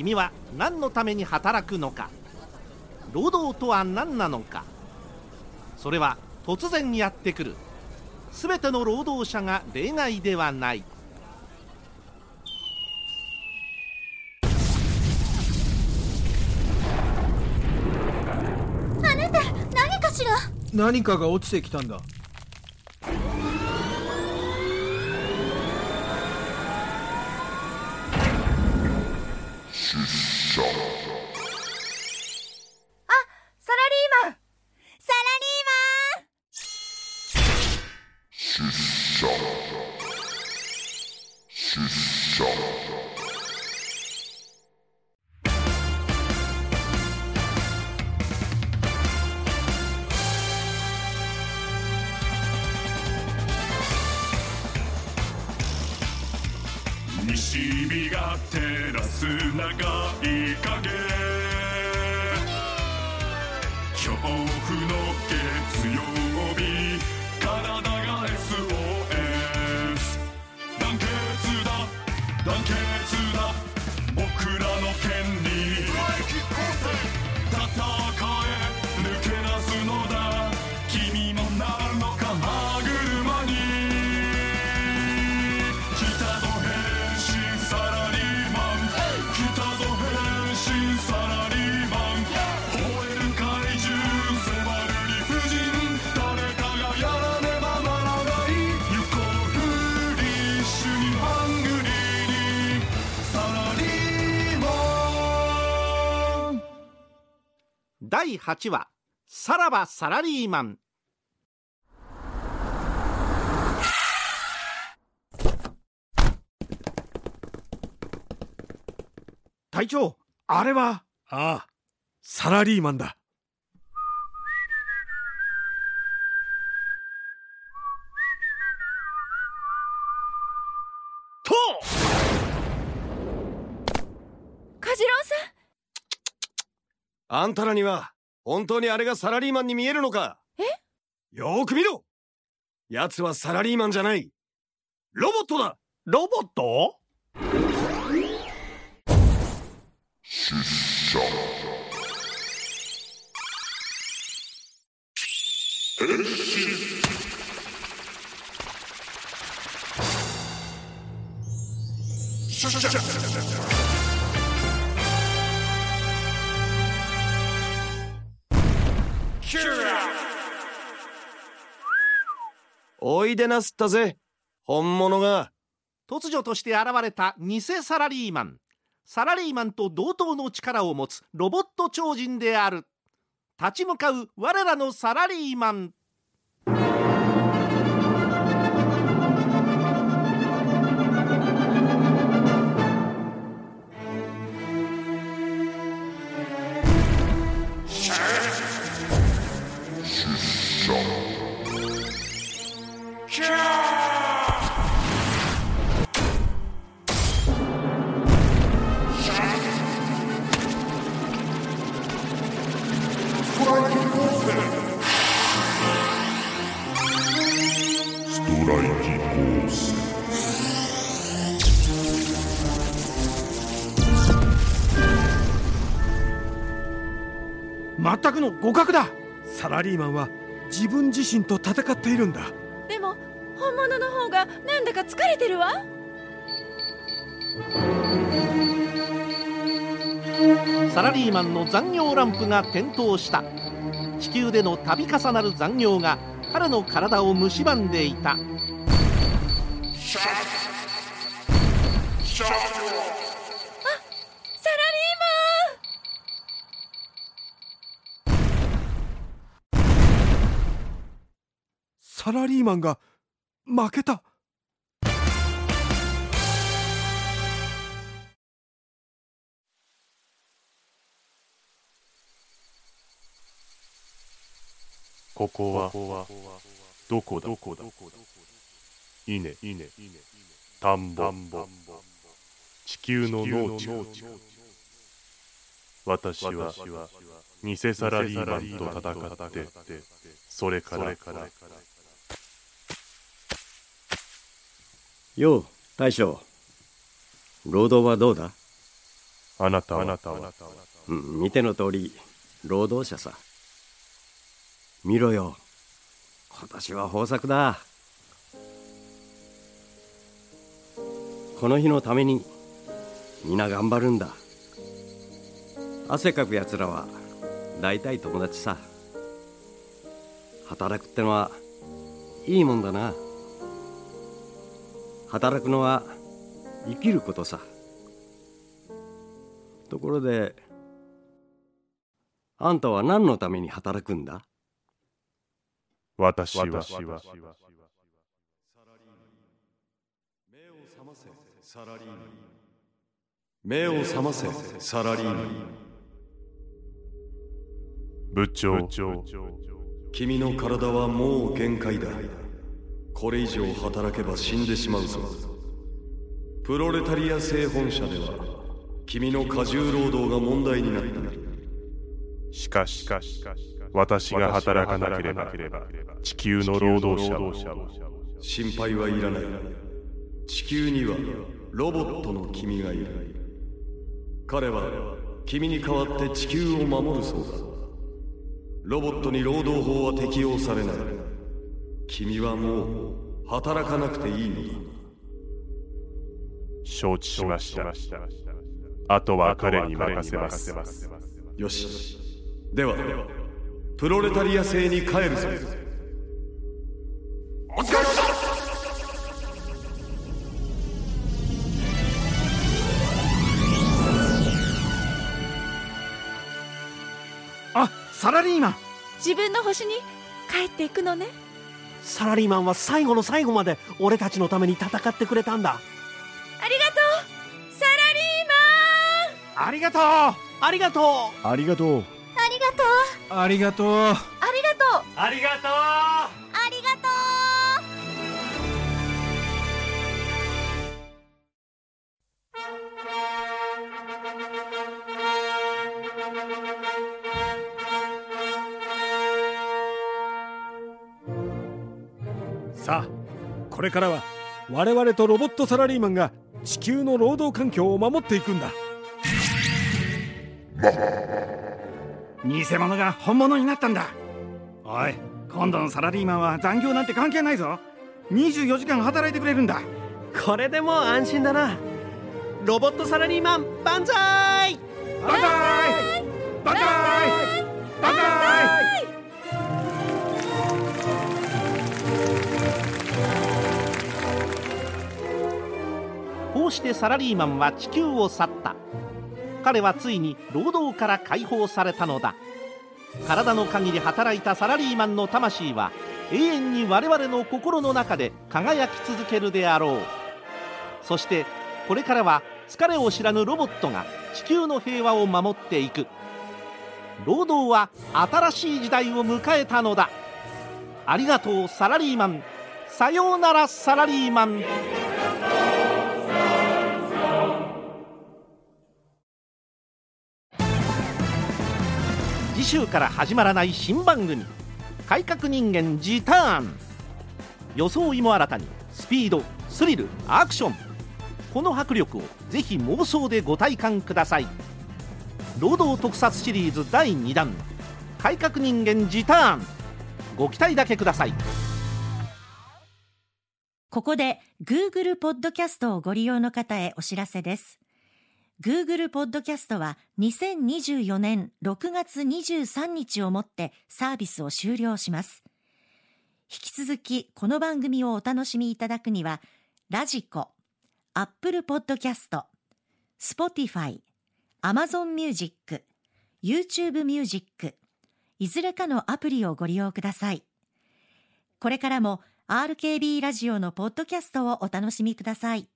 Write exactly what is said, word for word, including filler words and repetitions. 君は何のために働くのか、労働とは何なのか。それは突然やってくる。すべての労働者が例外ではない。あなた、何かしら。何かが落ちてきたんだ。出社。あ、サラリーマン。サラリーマン。出社。出社。西日が照らす長い影、恐怖の月曜日、体が エスオーエス。 団結だ、団結だ、僕らの権利。戦え、抜け出すのだ、君もなるのか、歯車に。来たぞ変身サラリーマン、来たぞ変身サラリーマン。吠える怪獣、迫る理不尽、誰かがやらねばならない。行こうフーリッシュに、ハングリーに、サラリーマン。だいはちわ、さらばサラリーマン。隊長、あれは。ああ、サラリーマンだ。とカジロウさん。あんたらには本当にあれがサラリーマンに見えるのか。え、よーく見ろ。奴はサラリーマンじゃない、ロボットだ。ロボット。出社。変身。出社。キュラ。おいでなすったぜ、本物が。突如として現れた偽サラリーマン。サラリーマンと同等の力を持つロボット超人である。立ち向かう我らのサラリーマン。全くの互角だ。サラリーマンは自分自身と戦っているんだ。でも本物の方がなんだか疲れてるわ。サラリーマンの残業ランプが点灯した。地球での度重なる残業が彼の体を蝕んでいた。シャッシャッ。あ、サラリーマン。サラリーマンが負けた。ここはどこだ。稲、田んぼ、地球の農地。私は偽サラリーマンと戦って、それから。よう、大将。労働はどうだ。あなたは、あなたは、うん、見ての通り労働者さ。見ろよ、今年は豊作だ。この日のために皆頑張るんだ。汗かくやつらは大体友達さ。働くってのはいいもんだな。働くのは生きることさ。ところで、あんたは何のために働くんだ？私は、私は、目を覚ませサラリーマン、目を覚ませサラリーマン。部長、部長、君の体はもう限界だ。これ以上働けば死んでしまうぞ。プロレタリア製本社では君の過重労働が問題になった。しかし、私が働かなければ地球の労働者は。心配はいらない。地球にはロボットの君がいる。彼は君に代わって地球を守るそうだ。ロボットに労働法は適用されない。君はもう働かなくていいのだ。承知しました。あとは彼に任せます。よし。では、プロレタリア製に帰るぞ。お疲れ様です。あ、サラリーマン。自分の星に帰っていくのね。サラリーマンは最後の最後まで俺たちのために戦ってくれたんだ。ありがとう。ありがとう、ありがとう、ありがとう、ありがとう、ありがとう、ありがとう、ありがとう。さあ、これからは我々とロボットサラリーマンが地球の労働環境を守っていくんだ。偽物が本物になったんだ。おい、今度のサラリーマンは残業なんて関係ないぞ。にじゅうよじかん働いてくれるんだ。これでもう安心だな。ロボットサラリーマン万歳、万歳、万歳、万歳。こうしてサラリーマンは地球を去った。彼はついに労働から解放されたのだ。体の限り働いたサラリーマンの魂は永遠に我々の心の中で輝き続けるであろう。そしてこれからは疲れを知らぬロボットが地球の平和を守っていく。労働は新しい時代を迎えたのだ。ありがとうサラリーマン、さようならサラリーマン。次週から始まらない新番組「改革人間ジターン」。装いも新たにスピード、スリル、アクション、この迫力をぜひ妄想でご体感ください。労働特撮シリーズだいにだん「改革人間ジターン」、ご期待だけください。ここで Google ポッドキャストをご利用の方へお知らせです。Google ポッドキャストはにせんにじゅうよねんろくがつにじゅうさんにちをもってサービスを終了します。引き続きこの番組をお楽しみいただくには、ラジコ、アップルポッドキャスト、スポティファイ、アマゾンミュージック、YouTube ミュージック、いずれかのアプリをご利用ください。これからも アールケービー ラジオのポッドキャストをお楽しみください。